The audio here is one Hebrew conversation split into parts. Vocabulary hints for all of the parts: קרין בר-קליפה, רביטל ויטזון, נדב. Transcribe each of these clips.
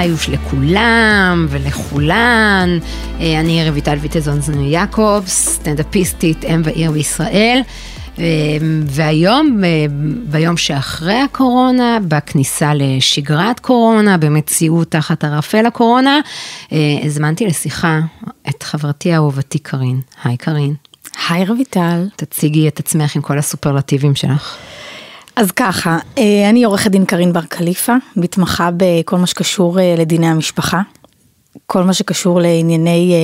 היוש לכולם ולכולן. אני רביטל ויטזון זנו יעקובס, סטנדאפיסטית, אם ועיר בישראל. והיום, ביום שאחרי הקורונה, בכניסה לשגרת קורונה, במציאות תחת הרפל הקורונה, הזמנתי לשיחה את חברתי האהובתי קרין. היי קרין. היי רביטל. תציגי את עצמך עם כל הסופרלטיבים שלך. אז ככה, אני עורכת דין קרין בר-קליפה, מתמחה בכל מה שקשור לדיני המשפחה, כל מה שקשור לענייני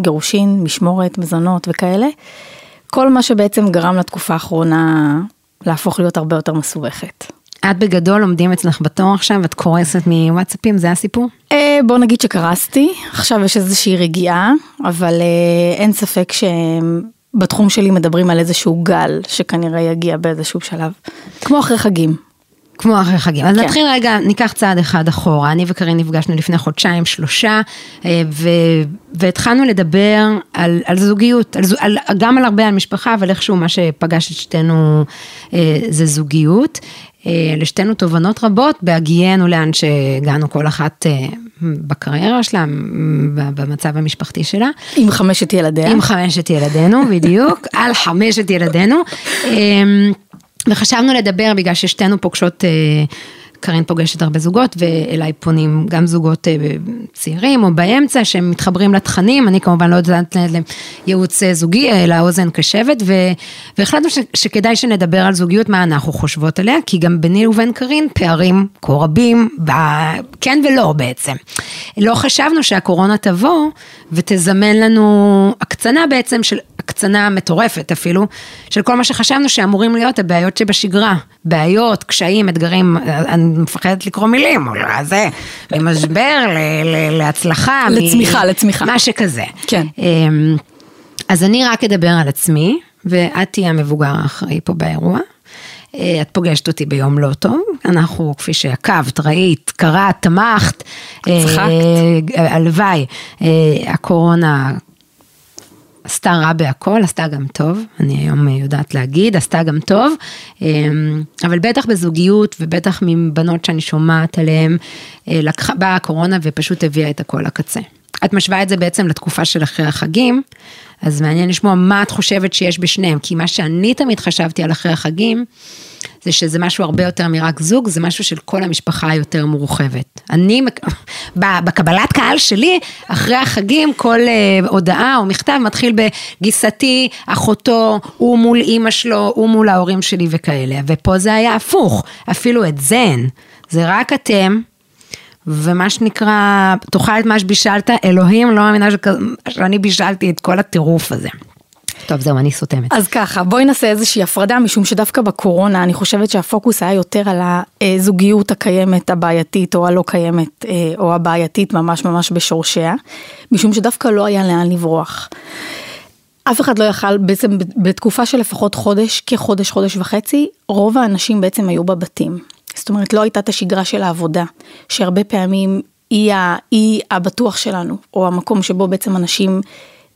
גירושין, משמורת, מזונות וכאלה, כל מה שבעצם גרם לתקופה האחרונה להפוך להיות הרבה יותר מסובכת. את בגדול עומדים אצלך בתור עכשיו, את קורסת מוואטסאפים, זה הסיפור? בוא נגיד שקרסתי, עכשיו יש איזושהי רגיעה, אבל אין ספק בתחום שלי מדברים על איזשהו גל שכנראה יגיע באיזשהו שלב. כמו אחרי חגים. כמו אחרי חגים. אז נתחיל רגע, ניקח צעד אחד אחורה. אני וקרין נפגשנו לפני 3 חודשים, והתחלנו לדבר על זוגיות, גם על הרבה על משפחה, אבל איכשהו מה שפגש את שתינו זה זוגיות. לשתינו תובנות רבות, בהגיינו לאן שהגענו כל אחת בקריירה שלה, במצב המשפחתי שלה. עם 5 ילדינו. עם 5 ילדינו, בדיוק, על 5 ילדינו. וחשבנו לדבר, בגלל ששתינו פוגשות, קרין פוגשת הרבה זוגות, ואליי פונים גם זוגות צעירים, או באמצע, שהם מתחברים לתכנים, אני כמובן לא יודעת להם ייעוץ זוגי, אלא אוזן קשבת, והחלטנו שכדאי שנדבר על זוגיות, מה אנחנו חושבות עליה, כי גם ביני ובין קרין, פערים כה רבים, כן ולא בעצם. לא חשבנו שהקורונה תבוא, ותזמן לנו הקצנה בעצם, הקצנה מטורפת אפילו, של כל מה שחשבנו שאמורים להיות הבעיות שבשגרה, בעיות, קשיים, אתגרים, אני מפחדת לקרוא מילים, אולי זה, למשבר, להצלחה. לצמיחה. מה שכזה. כן. אז אני רק אדבר על עצמי, ואת תהיה המבוגר האחראי פה באירוע, את פוגשת אותי ביום לא טוב, אנחנו כפי שעקבת, ראית, קראת, תמכת, צחקת, הלוואי, הקורונה עשתה רע בהכל, עשתה גם טוב, אני היום יודעת להגיד, עשתה גם טוב, אבל בטח בזוגיות, ובטח מבנות שאני שומעת עליהן, באה הקורונה ופשוט הביאה את הכל לקצה. את משווה את זה בעצם לתקופה של אחרי החגים, אז מעניין לשמוע מה את חושבת שיש בשניהם, כי מה שאני תמיד חשבתי על אחרי החגים, זה שזה משהו הרבה יותר מרק זוג, זה משהו של כל המשפחה היותר מורחבת. אני, בקבלת קהל שלי, אחרי החגים, כל הודעה או מכתב מתחיל בגיסתי, אחותו, הוא מול אמא שלו, הוא מול ההורים שלי וכאלה, ופה זה היה הפוך, אפילו את זן, זה רק אתם, ומה שנקרא, תאכל את מה שבישלת, אלוהים לא מאמינה שאני בישלתי את כל הטירוף הזה. טוב, זהו, אני סותמת. אז ככה, בואי נעשה איזושהי הפרדה, משום שדווקא בקורונה, אני חושבת שהפוקוס היה יותר על הזוגיות הקיימת, הבעייתית או הלא קיימת, או הבעייתית ממש ממש בשורשיה, משום שדווקא לא היה לאן לברוח. אף אחד לא יכל, בעצם בתקופה של לפחות חודש, כחודש, חודש וחצי, רוב האנשים בעצם היו בבתים. זאת אומרת, לא הייתה את השגרה של העבודה, שהרבה פעמים היא הבטוח שלנו, או המקום שבו בעצם אנשים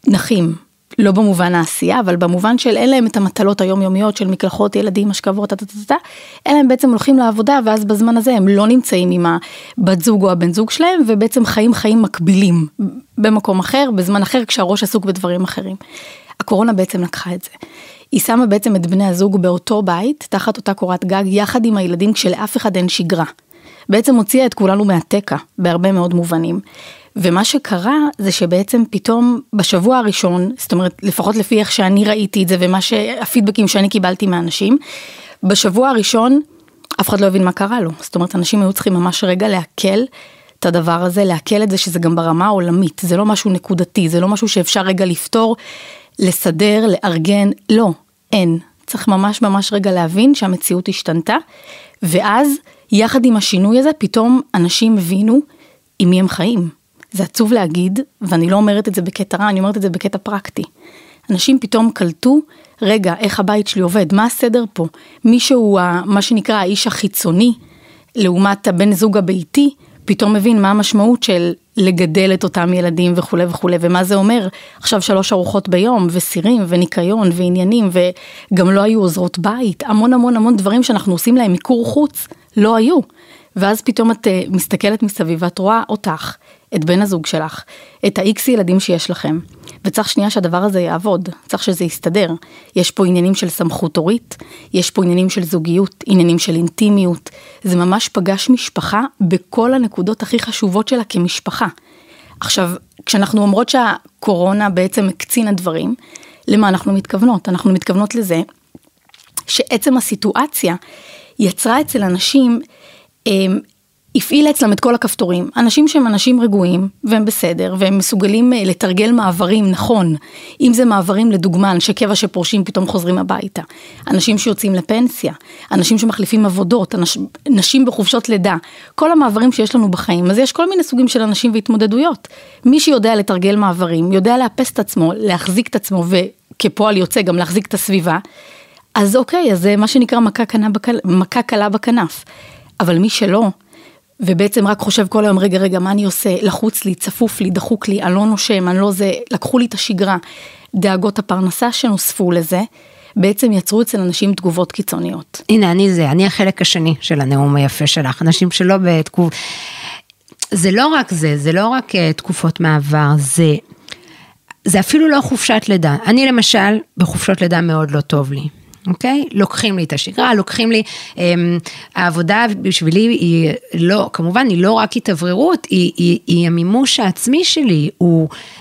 נחים, לא במובן העשייה, אבל במובן של אין להם את המטלות היומיומיות של מקלחות, ילדים, השכבות, אין להם בעצם הולכים לעבודה, ואז בזמן הזה הם לא נמצאים עם הבת זוג או הבן זוג שלהם, ובעצם חיים מקבילים במקום אחר, בזמן אחר, כשהראש עסוק בדברים אחרים. הקורונה בעצם לקחה את זה. היא שמה בעצם את בני הזוג באותו בית, תחת אותה קורת גג, יחד עם הילדים, כשלאף אחד אין שגרה. בעצם הוציאה את כולנו מהתקה, בהרבה מאוד מובנים. ומה שקרה, זה שבעצם פתאום, בשבוע הראשון, זאת אומרת, לפחות לפי איך שאני ראיתי את זה, ומה שהפידבקים שאני קיבלתי מהאנשים, בשבוע הראשון, אף אחד לא הבין מה קרה לו. זאת אומרת, אנשים היו צריכים ממש רגע להקל את הדבר הזה, להקל את זה שזה גם ברמה העולמית. זה לא משהו נקודתי, זה לא משהו שאפשר רגע לפתור, לסדר, לארגן, לא, אין. צריך ממש ממש רגע להבין שהמציאות השתנתה, ואז יחד עם השינוי הזה, פתאום אנשים הבינו עם מי הם חיים. זה עצוב להגיד, ואני לא אומרת את זה בקטע רע, אני אומרת את זה בקטע פרקטי. אנשים פתאום קלטו, רגע, איך הבית שלי עובד, מה הסדר פה? מישהו, מה שנקרא האיש החיצוני, לעומת הבן זוג הביתי, פתאום מבין מה המשמעות של לגדל את אותם ילדים וכו' וכו', ומה זה אומר? עכשיו 3 ארוחות ביום, וסירים, וניקיון, ועניינים, וגם לא היו עוזרות בית, המון המון המון דברים שאנחנו עושים להם מיקור חוץ, לא היו. ואז פתאום את מסתכלת מסביב, את רואה אותך, את בן הזוג שלך, את ה-X ילדים שיש לכם, וצריך שנייה שהדבר הזה יעבוד, צריך שזה יסתדר, יש פה עניינים של סמכות הורית, יש פה עניינים של זוגיות, עניינים של אינטימיות, זה ממש פגש משפחה בכל הנקודות הכי חשובות שלה כמשפחה. עכשיו, כשאנחנו אומרות שהקורונה בעצם הקצינה דברים, למה אנחנו מתכוונות? אנחנו מתכוונות לזה שעצם הסיטואציה יצרה אצל אנשים, הפעילה אצלם את כל הכפתורים. אנשים שהם אנשים רגועים, והם בסדר, והם מסוגלים לתרגל מעברים, נכון. אם זה מעברים לדוגמה, אנשי קבע שפורשים פתאום חוזרים הביתה. אנשים שיוצאים לפנסיה, אנשים שמחליפים עבודות, נשים בחופשות לידה. כל המעברים שיש לנו בחיים, אז יש כל מיני סוגים של אנשים והתמודדויות. מי שיודע לתרגל מעברים, יודע לאפס את עצמו, להחזיק את עצמו, וכפועל יוצא גם להחזיק את הסביבה. אז אוקיי, אז זה מה שנקרא מכה קלה בכנף. אבל מי שלא, ובעצם רק חושב כל היום, רגע, מה אני עושה? לחוץ לי, צפוף לי, דחוק לי, אני לא נושם, אני לא זה, לקחו לי את השגרה, דאגות הפרנסה שנוספו לזה, בעצם יצרו אצל אנשים תגובות קיצוניות. הנה, אני החלק השני של הנאום היפה שלך, אנשים שלא בתגוב... זה לא רק זה, זה לא רק תקופות מעבר, זה אפילו לא חופשת לידה. אני למשל, בחופשות לידה מאוד לא טוב לי. אוקיי? לוקחים לי את השגרה, לוקחים לי, העבודה בשבילי היא לא, כמובן היא לא רק התעבררות, היא המימוש העצמי שלי,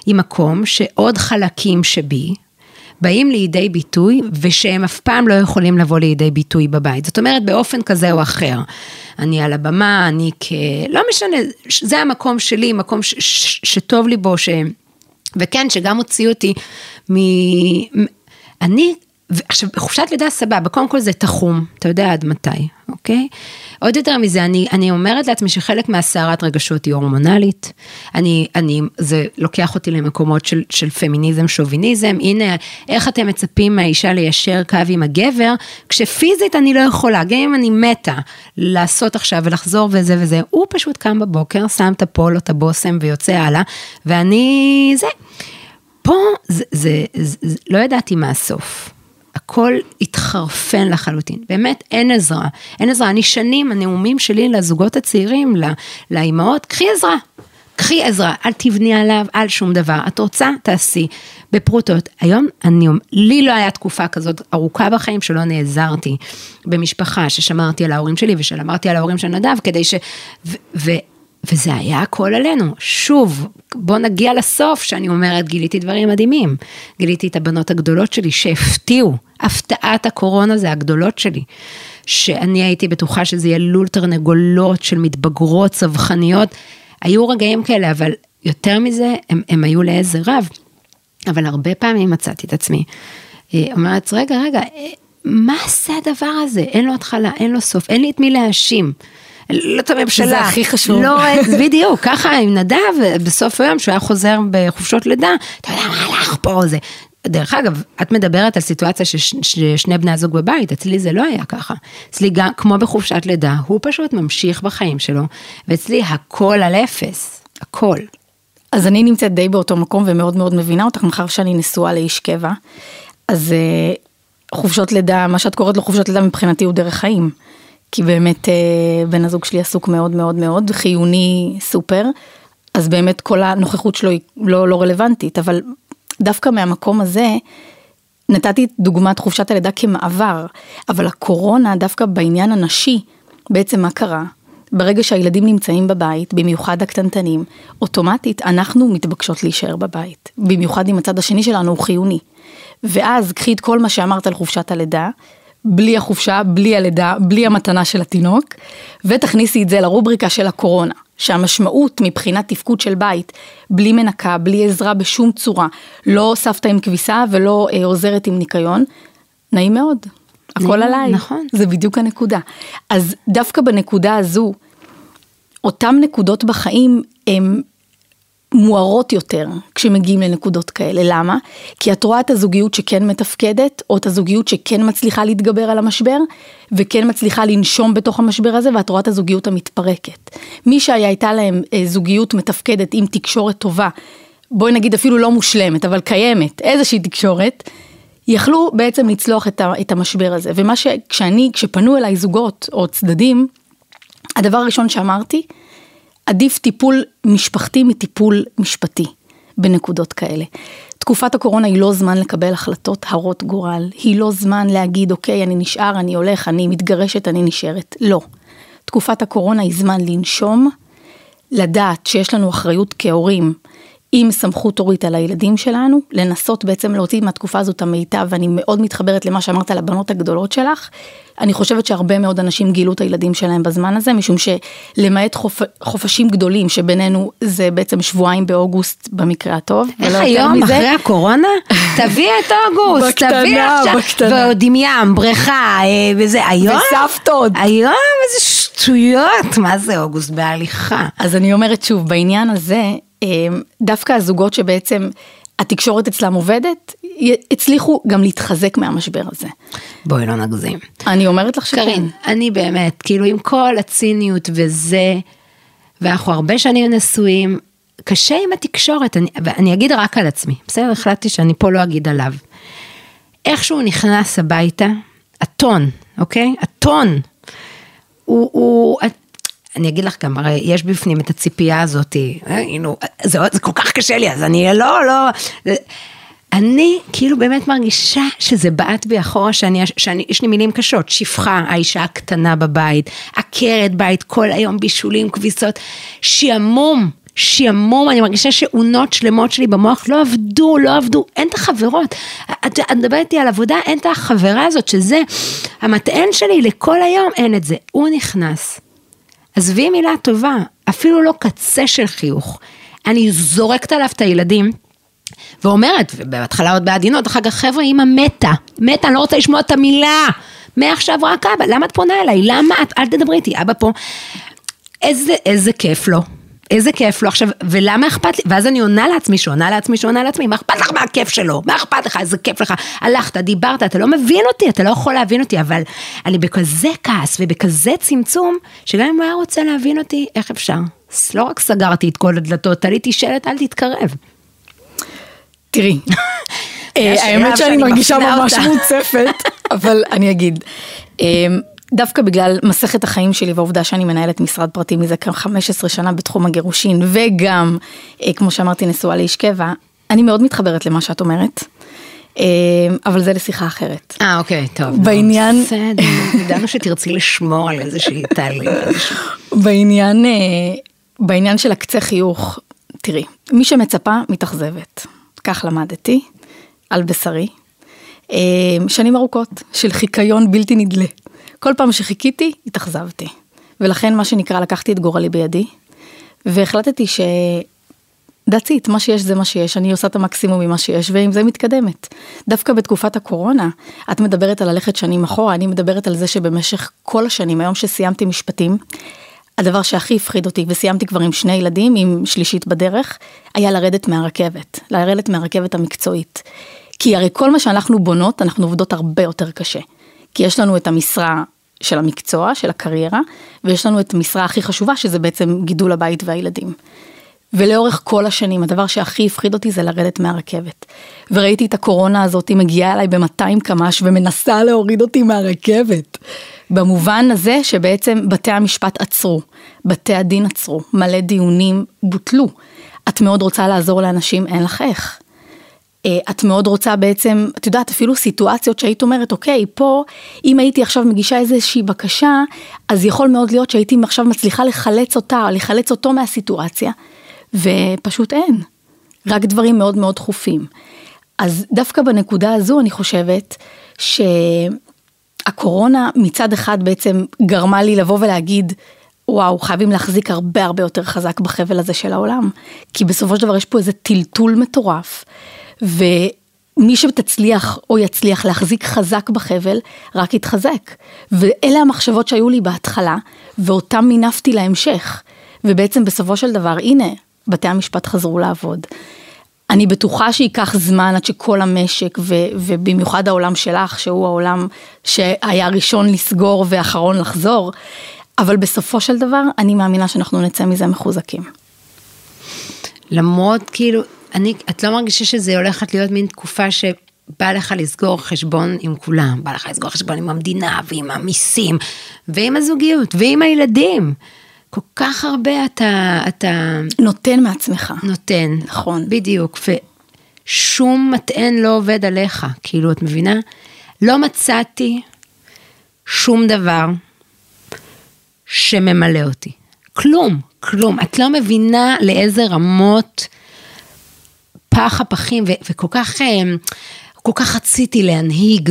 היא מקום שעוד חלקים שבי, באים לידי ביטוי, ושהם אף פעם לא יכולים לבוא לידי ביטוי בבית. זאת אומרת, באופן כזה או אחר. אני על הבמה, לא משנה, זה המקום שלי, מקום שטוב לי בו, וכן, שגם הוציא אותי עכשיו, חופשת לידה סבבה, קודם כל זה תחום, אתה יודע עד מתי, אוקיי? עוד יותר מזה, אני אומרת לעצמי שחלק מהסערת רגשות היא הורמונלית, זה לוקח אותי למקומות של פמיניזם, שוביניזם, הנה, איך אתם מצפים מהאישה ליישר קו עם הגבר, כשפיזית אני לא יכולה, גם אם אני מתה, לעשות עכשיו ולחזור וזה, הוא פשוט קם בבוקר, שם את הפול או את הבוסם ויוצא הלאה, ואני פה, זה לא ידעתי מה הסוף. הכל התחרפן לחלוטין, באמת אין עזרה, אני שנים, הנאומים שלי לזוגות הצעירים, לאימהות, קחי עזרה, אל תבני עליו, על שום דבר, את רוצה, תעשי, בפרוטות, היום, לי לא היה תקופה כזאת ארוכה בחיים, שלא נעזרתי במשפחה, ששמרתי על ההורים שלי, וששמרתי על ההורים של נדב, כדי וזה היה הכל עלינו, שוב, בוא נגיע לסוף, שאני אומרת, גיליתי דברים מדהימים, גיליתי את הבנות הגדולות שלי, שהפתיעו, הפתעת הקורונה זה הגדולות שלי, שאני הייתי בטוחה שזה יהיה לול תרנגולות, של מתבגרות, צווחניות, היו רגעים כאלה, אבל יותר מזה, הם היו לעזר רב, אבל הרבה פעמים מצאתי את עצמי, אומרת, רגע, מה עשה הדבר הזה? אין לו התחלה, אין לו סוף, אין לי את מי להאשים, לא את הממשלה. זה הכי חשוב. לא, בדיוק, ככה עם נדב, בסוף היום שהוא היה חוזר בחופשות לידה, אתה יודע, מה הלך פה זה? דרך אגב, את מדברת על סיטואציה ששני בני הזוג בבית, אצלי זה לא היה ככה. אצלי גם, כמו בחופשת לידה, הוא פשוט ממשיך בחיים שלו, ואצלי הכל על אפס, הכל. אז אני נמצאת די באותו מקום, ומאוד מאוד מבינה אותך, מחר שאני נשואה לאיש קבע, אז חופשות לידה, מה שאת קוראת לו חופשות לידה מבחינתי הוא דרך חיים. כי באמת בן הזוג שלי עסוק מאוד מאוד מאוד, חיוני סופר, אז באמת כל הנוכחות שלו היא לא רלוונטית, אבל דווקא מהמקום הזה, נתתי דוגמת חופשת הלידה כמעבר, אבל הקורונה דווקא בעניין הנשי, בעצם מה קרה? ברגע שהילדים נמצאים בבית, במיוחד הקטנטנים, אוטומטית אנחנו מתבקשות להישאר בבית, במיוחד אם הצד השני שלנו הוא חיוני, ואז קחי את כל מה שאמרת על חופשת הלידה, בלי החופשה, בלי הלידה, בלי המתנה של התינוק, ותכניסי את זה לרובריקה של הקורונה, שהמשמעות מבחינת תפקוד של בית, בלי מנקה, בלי עזרה בשום צורה, לא סבתא עם כביסה ולא עוזרת עם ניקיון, נעים מאוד, הכל עליי, נכון. זה בדיוק הנקודה. אז דווקא בנקודה הזו, אותם נקודות בחיים הם מוארות יותר כשמגיעים לנקודות כאלה. למה? כי את רואה את הזוגיות שכן מתפקדת, או את הזוגיות שכן מצליחה להתגבר על המשבר, וכן מצליחה לנשום בתוך המשבר הזה, ואת רואה את הזוגיות המתפרקת. מי שהייתה להם זוגיות מתפקדת עם תקשורת טובה, בואי נגיד אפילו לא מושלמת, אבל קיימת, איזושהי תקשורת, יכלו בעצם לצלוח את המשבר הזה. ומה שכשפנו אליי זוגות או צדדים, הדבר הראשון שאמרתי, עדיף טיפול משפחתי מטיפול משפטי בנקודות כאלה. תקופת הקורונה היא לא זמן לקבל החלטות הרות גורל, היא לא זמן להגיד, אוקיי, אני נשאר, אני הולך, אני מתגרשת, אני נשארת. לא. תקופת הקורונה היא זמן לנשום, לדעת שיש לנו אחריות כהורים עם סמכות הורית על הילדים שלנו, לנסות בעצם להוציא מהתקופה הזאת את המיטב, ואני מאוד מתחברת למה שאמרת על הבנות הגדולות שלך. אני חושבת שהרבה מאוד אנשים גילו את הילדים שלהם בזמן הזה, משום שלמעט חופשים גדולים שבינינו זה בעצם שבועיים באוגוסט במקרה הטוב. איך היום אחרי הקורונה? תביא את אוגוסט, תביא עכשיו, ועוד עם ים, בריכה, וזה היום? וסבתות. היום איזה שטויות, מה זה אוגוסט בהליכה? אז אני אומרת שוב, בעניין הזה, דווקא הזוגות שבעצם התקשורת אצלם עובדת, הצליחו גם להתחזק מהמשבר הזה. בואי לא נגזים. אני אומרת לך שכן. קרין, אני באמת, כאילו עם כל הציניות וזה, ואנחנו הרבה שנים נשואים, קשה עם התקשורת, ואני אגיד רק על עצמי, בסדר, החלטתי שאני פה לא אגיד עליו. איכשהו נכנס הביתה, הטון, אוקיי? הטון, הוא אני אגיד לך גם, הרי יש בפנים את הציפייה הזאת, זה כל כך קשה לי, אז אני לא, אני כאילו באמת מרגישה שזה בעט בי אחורה, שיש לי מילים קשות, שפחה, האישה הקטנה בבית, עקרת בית, כל היום בישולים, כביסות, שימום, אני מרגישה שעונות שלמות שלי במוח, לא עבדו, אין את החברות, את מדברתי על עבודה, אין את החברה הזאת, שזה המטען שלי לכל היום, אין את זה, הוא נכנס, עזבי מילה טובה, אפילו לא קצה של חיוך, אני זורקת עליו את הילדים, ואומרת, ובהתחלה עוד בעדינות, אחר כך חבר'ה, אמא מתה, אני לא רוצה לשמוע את המילה, מעכשיו רק אבא, למה את פונה אליי, למה את, אל תדברי איתי, אבא פה, איזה כיף לו, עכשיו, ולמה אכפת לי, ואז אני עונה לעצמי, מה אכפת לך מהכיף שלו, מה אכפת לך, איזה כיף לך, הלכת, דיברת, אתה לא מבין אותי, אתה לא יכול להבין אותי, אבל אני בכזה כעס ובכזה צמצום, שגם אם הוא היה רוצה להבין אותי, איך אפשר? לא רק סגרתי את כל הדלתות, עליתי שאלת, אל תתקרב. תראי, האמת שאני מרגישה ממש מוצפת, אבל אני אגיד, דווקא בגלל מסכת החיים שלי והעובדה שאני מנהלת משרד פרטי מזה כאן 15 שנה בתחום הגירושין, וגם, כמו שאמרתי, נשואה לאיש קבע, אני מאוד מתחברת למה שאת אומרת, אבל זה לשיחה אחרת. אוקיי, טוב. בעניין בסדר, ידענו שתרצי לשמור על איזושהי תהליך. בעניין של הקצה חיוך, תראי, מי שמצפה מתאכזבת, כך למדתי, על בשרי, שנים ארוכות של חיקיון בלתי נדלה. כל פעם שחיכיתי, התאכזבתי. ולכן מה שנקרא, לקחתי את גורלי בידי, והחלטתי שדצית, מה שיש זה מה שיש, אני עושה את המקסימום ממה שיש, ועם זה מתקדמת. דווקא בתקופת הקורונה, את מדברת על הלכת שנים אחורה, אני מדברת על זה שבמשך כל השנים, היום שסיימתי משפטים, הדבר שהכי הפחיד אותי, וסיימתי כבר עם 2 ילדים, עם שלישית בדרך, היה לרדת מהרכבת המקצועית. כי הרי כל מה שאנחנו בונות, אנחנו עובדות הרבה יותר קשה. כי יש לנו את המשרה של המקצוע, של הקריירה, ויש לנו את המשרה הכי חשובה, שזה בעצם גידול הבית והילדים. ולאורך כל השנים, הדבר שהכי הפחיד אותי זה לרדת מהרכבת. וראיתי את הקורונה הזאת, היא מגיעה אליי ב200 קמ"ש, ומנסה להוריד אותי מהרכבת. במובן הזה שבעצם בתי המשפט עצרו, בתי הדין עצרו, מלא דיונים בוטלו. את מאוד רוצה לעזור לאנשים, אין לך איך. את מאוד רוצה בעצם, את יודעת, אפילו סיטואציות שהיית אומרת, אוקיי, פה, אם הייתי עכשיו מגישה איזושהי בקשה, אז יכול מאוד להיות שהייתי עכשיו מצליחה לחלץ אותה, או לחלץ אותו מהסיטואציה, ופשוט אין. רק דברים מאוד מאוד דחופים. אז דווקא בנקודה הזו, אני חושבת שהקורונה מצד אחד בעצם גרמה לי לבוא ולהגיד, וואו, חייבים להחזיק הרבה הרבה יותר חזק בחבל הזה של העולם. כי בסופו של דבר יש פה איזה טלטול מטורף, ומי שתצליח או יצליח להחזיק חזק בחבל, רק יתחזק. ואלה המחשבות שהיו לי בהתחלה, ואותם מינפתי להמשך. ובעצם בסופו של דבר, הנה, בתי המשפט חזרו לעבוד. אני בטוחה שייקח זמן עד שכל המשק, ובמיוחד העולם שלך, שהוא העולם שהיה ראשון לסגור ואחרון לחזור, אבל בסופו של דבר, אני מאמינה שאנחנו נצא מזה מחוזקים. למרות כאילו, את לא מרגישה שזה הולכת להיות מין תקופה בא לך לסגור חשבון עם כולם, בא לך לסגור חשבון עם המדינה, ועם המיסים, ועם הזוגיות, ועם הילדים. כל כך הרבה אתה... נותן מעצמך. נותן. נכון. בדיוק, ושום מטען לא עובד עליך, כאילו, את מבינה? לא מצאתי שום דבר שממלא אותי. כלום, כלום. את לא מבינה לאיזה רמות פח הפחים, וכל כך... כל כך רציתי להנהיג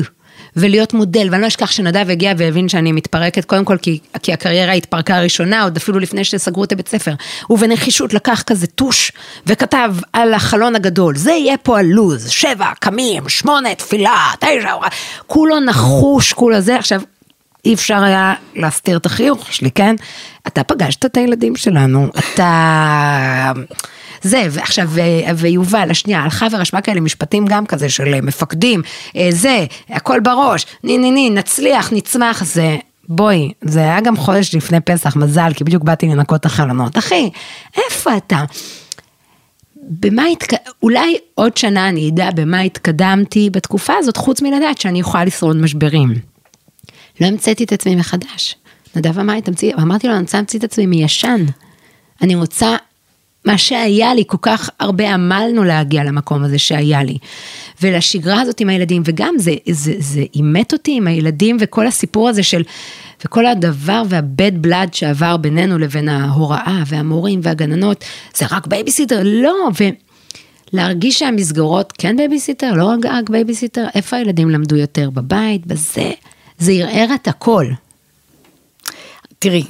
ולהיות מודל, ואני לא אשכח שנדב הגיע והבין שאני מתפרקת, קודם כל כי הקריירה התפרקה הראשונה, עוד אפילו לפני שסגרו את הבית ספר, ובנחישות לקח כזה טוש, וכתב על החלון הגדול, זה יהיה פה הלוז, 7, 8, 9, כולו נחוש, כולו זה, עכשיו אי אפשר היה להסתיר את החיוך שלי, כן? אתה פגשת את הילדים שלנו, אתה... זה, ועכשיו, ויובל, השנייה, הלכה ורשמה כאלה משפטים גם כזה של מפקדים, זה, הכל בראש, נצליח, נצמח, זה, בואי, זה היה גם חודש לפני פסח, מזל, כי בדיוק באתי לנקות החלונות, אחי, איפה אתה? אולי עוד שנה אני יודע במה התקדמתי בתקופה הזאת, חוץ מלדעת שאני יכולה לשרוד משברים. לא המצאתי את עצמי מחדש. נדב אמרתי לו, אני רוצה להמציא את עצמי מישן. אני רוצה... מה שהיה לי, כל כך הרבה עמלנו להגיע למקום הזה שהיה לי, ולשגרה הזאת עם הילדים, וגם זה אימת אותי עם הילדים, וכל הסיפור הזה של, וכל הדבר והבד בלד שעבר בינינו לבין ההוראה, והמורים והגננות, זה רק בייביסיטר, לא, ולהרגיש שהמסגרות, כן בייביסיטר, לא רק בייביסיטר, איפה הילדים למדו יותר בבית, בזה, זה ירער את הכל. תראי,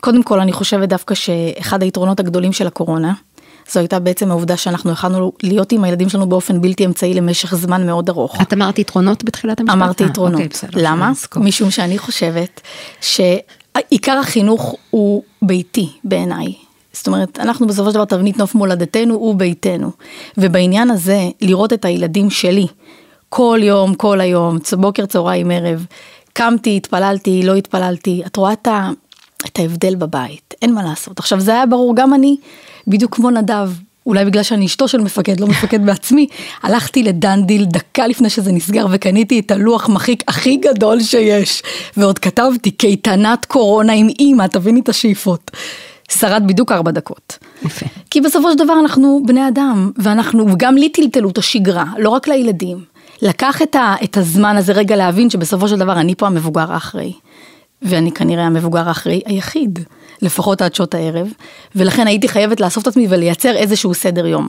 קודם כל, אני חושבת דווקא שאחד היתרונות הגדולים של הקורונה, זו הייתה בעצם העובדה שאנחנו יכולנו להיות עם הילדים שלנו באופן בלתי אמצעי למשך זמן מאוד ארוך. את אמרת יתרונות בתחילת המשפט? אמרתי יתרונות. למה? משום שאני חושבת שעיקר החינוך הוא ביתי בעיניי. זאת אומרת, אנחנו בסופו של דבר תבנית נוף מולדתנו וביתנו. ובעניין הזה, לראות את הילדים שלי, כל יום, כל היום, בוקר, צהריים, ערב, קמתי, התפללתי, לא התפללתי, את רואה את ההבדל בבית, אין מה לעשות. עכשיו, זה היה ברור, גם אני, בדיוק כמו נדב, אולי בגלל שאני אשתו של מפקד, לא מפקד בעצמי, הלכתי לדנדיל דקה לפני שזה נסגר, וקניתי את הלוח מחיק הכי גדול שיש, ועוד כתבתי, קייטנת קורונה עם אמא, תביני את השאיפות. שרד בדיוק 4 דקות. יפה. כי בסופו של דבר אנחנו בני אדם, ואנחנו גם לי טלטלו את השגרה, לא רק לילדים. לקח את הזמן הזה רגע להבין, שבסופו של דבר אני פה המבוגר האחראי. ואני כנראה המבוגר האחראי היחיד, לפחות עד שעות הערב, ולכן הייתי חייבת לאסוף את עצמי ולייצר איזשהו סדר יום.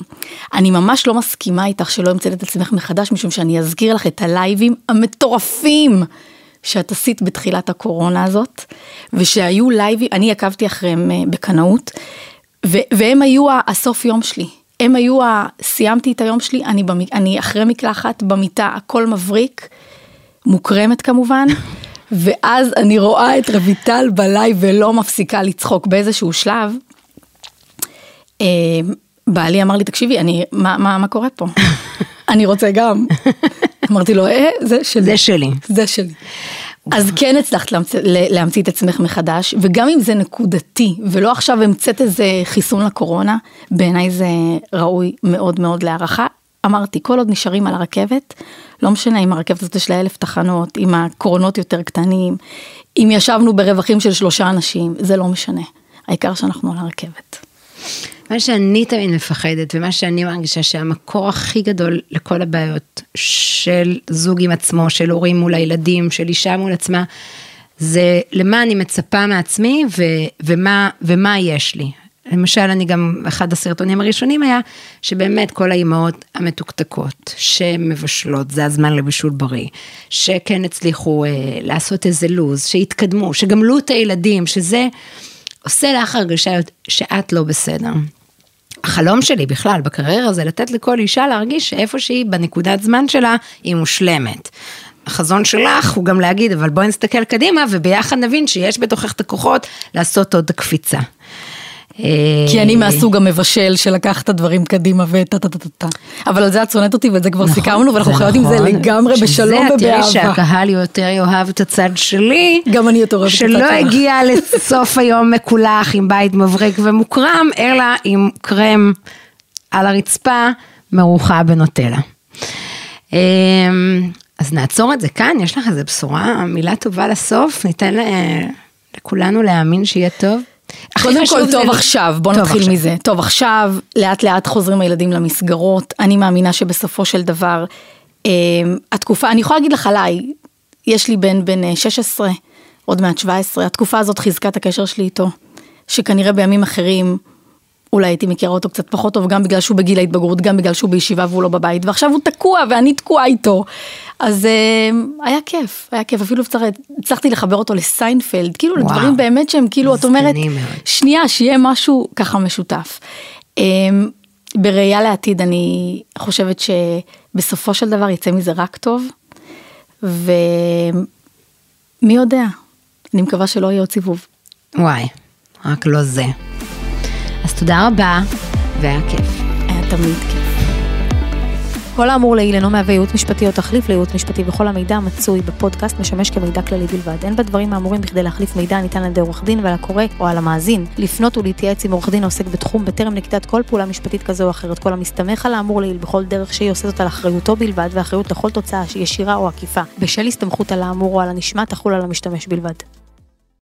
אני ממש לא מסכימה איתך שלא המצאת את עצמך מחדש, משום שאני אזכיר לך את הלייבים המטורפים שאת עשית בתחילת הקורונה הזאת, ושהיו לייבים, אני עקבתי אחריהם בקנאות, והם היו הסוף יום שלי. הם היו, סיימתי את היום שלי, אני אחרי מקלחת במיטה, הכל מבריק, מוקרמת כמובן, ואז אני רואה את רביטל בלייב ולא מפסיקה לצחוק באיזשהו שלב. בעלי אמר לי, תקשיבי, מה קורה פה? אני רוצה גם. אמרתי לו, זה שלי. זה שלי. זה שלי. אז כן הצלחת להמציא את עצמך מחדש, וגם אם זה נקודתי, ולא עכשיו המצאת איזה חיסון לקורונה, בעיניי זה ראוי מאוד מאוד להערכה. אמרתי, כל עוד נשארים על הרכבת, לא משנה אם הרכבת הזאת יש לה 1000 תחנות, אם הקרונות יותר קטנים, אם ישבנו ברווחים של 3 אנשים, זה לא משנה. העיקר שאנחנו על הרכבת. מה שאני תמיד מפחדת, ומה שאני מרגישה שהמקור הכי גדול לכל הבעיות של זוג עם עצמו, של הורים מול הילדים, של אישה מול עצמה, זה למה אני מצפה מעצמי ומה יש לי. למשל, אני גם, אחד הסרטונים הראשונים היה, שבאמת כל האימהות המתוקתקות, שמבשלות, זה הזמן לבישול בריא, שכן הצליחו לעשות איזה לוז, שהתקדמו, שגמלו את הילדים, שזה עושה לך הרגשה שאת לא בסדר. החלום שלי בכלל בקריירה זה לתת לכל אישה להרגיש שאיפה שהיא בנקודת זמן שלה היא מושלמת. החזון שלך הוא גם להגיד, אבל בואי נסתכל קדימה, וביחד נבין שיש בתוכך את הכוחות לעשות עוד קפיצה. כי אני מהסוג המבשל שלקח את הדברים קדימה וטטטטטט. אבל על זה את צוננת אותי ואת זה כבר סיכמנו, ואנחנו חייבים עם זה לגמרי בשלום ובאהבה. תראי שהקהל יותר יאהב את הצד שלי. גם אני יותר אוהב את הצד שלך. שלא הגיע לסוף היום מקולח עם בית מבריק ומוקרם, אלא עם קרם על הרצפה מרוחה בנוטלה. אז נעצור את זה כאן, יש לך איזו בשורה, מילה טובה לסוף, ניתן לכולנו להאמין שיהיה טוב. קודם כל, טוב עכשיו, בוא נתחיל מזה. טוב עכשיו, לאט לאט חוזרים הילדים למסגרות, אני מאמינה שבסופו של דבר, התקופה, אני יכולה להגיד לך עליי, יש לי בן 16, עוד מעט 17, התקופה הזאת חזקה את הקשר שלי איתו, שכנראה בימים אחרים, אולי הייתי מכירה אותו קצת פחות טוב, גם בגלל שהוא בגיל ההתבגרות, גם בגלל שהוא בישיבה והוא לא בבית, ועכשיו הוא תקוע ואני תקועה איתו. אז היה כיף, היה כיף, אפילו הצלחתי לחבר אותו לסיינפלד, כאילו וואו, לדברים באמת שהם כאילו, את אומרת, שנייה, שיהיה משהו ככה משותף. בראייה לעתיד, אני חושבת שבסופו של דבר יצא מזה רק טוב, ומי יודע, אני מקווה שלא יהיה עוד סיבוב. וואי, רק לא זה. אז תודה רבה, והיה כיף. היה תמיד כיף. כל האמור לעיל אינו מהווה ייעוץ משפטי או תחליף לייעוץ משפטי, וכל המידע המצוי בפודקאסט משמש כמידע כללי בלבד. אין בדברים האמורים בכדי להחליף מידע הניתן על ידי עורך דין ועל הקורא או על המאזין. לפנות ולהתייעץ עם עורך דין העוסק בתחום בטרם נקיטת כל פעולה משפטית כזו או אחרת. כל המסתמך על האמור לעיל בכל דרך שהיא עושה זאת על אחריותו בלבד, ואחריות לכל תוצאה ישירה או עקיפה בשל הסתמכות על האמור או על הנשמע תחול על המשתמש בלבד.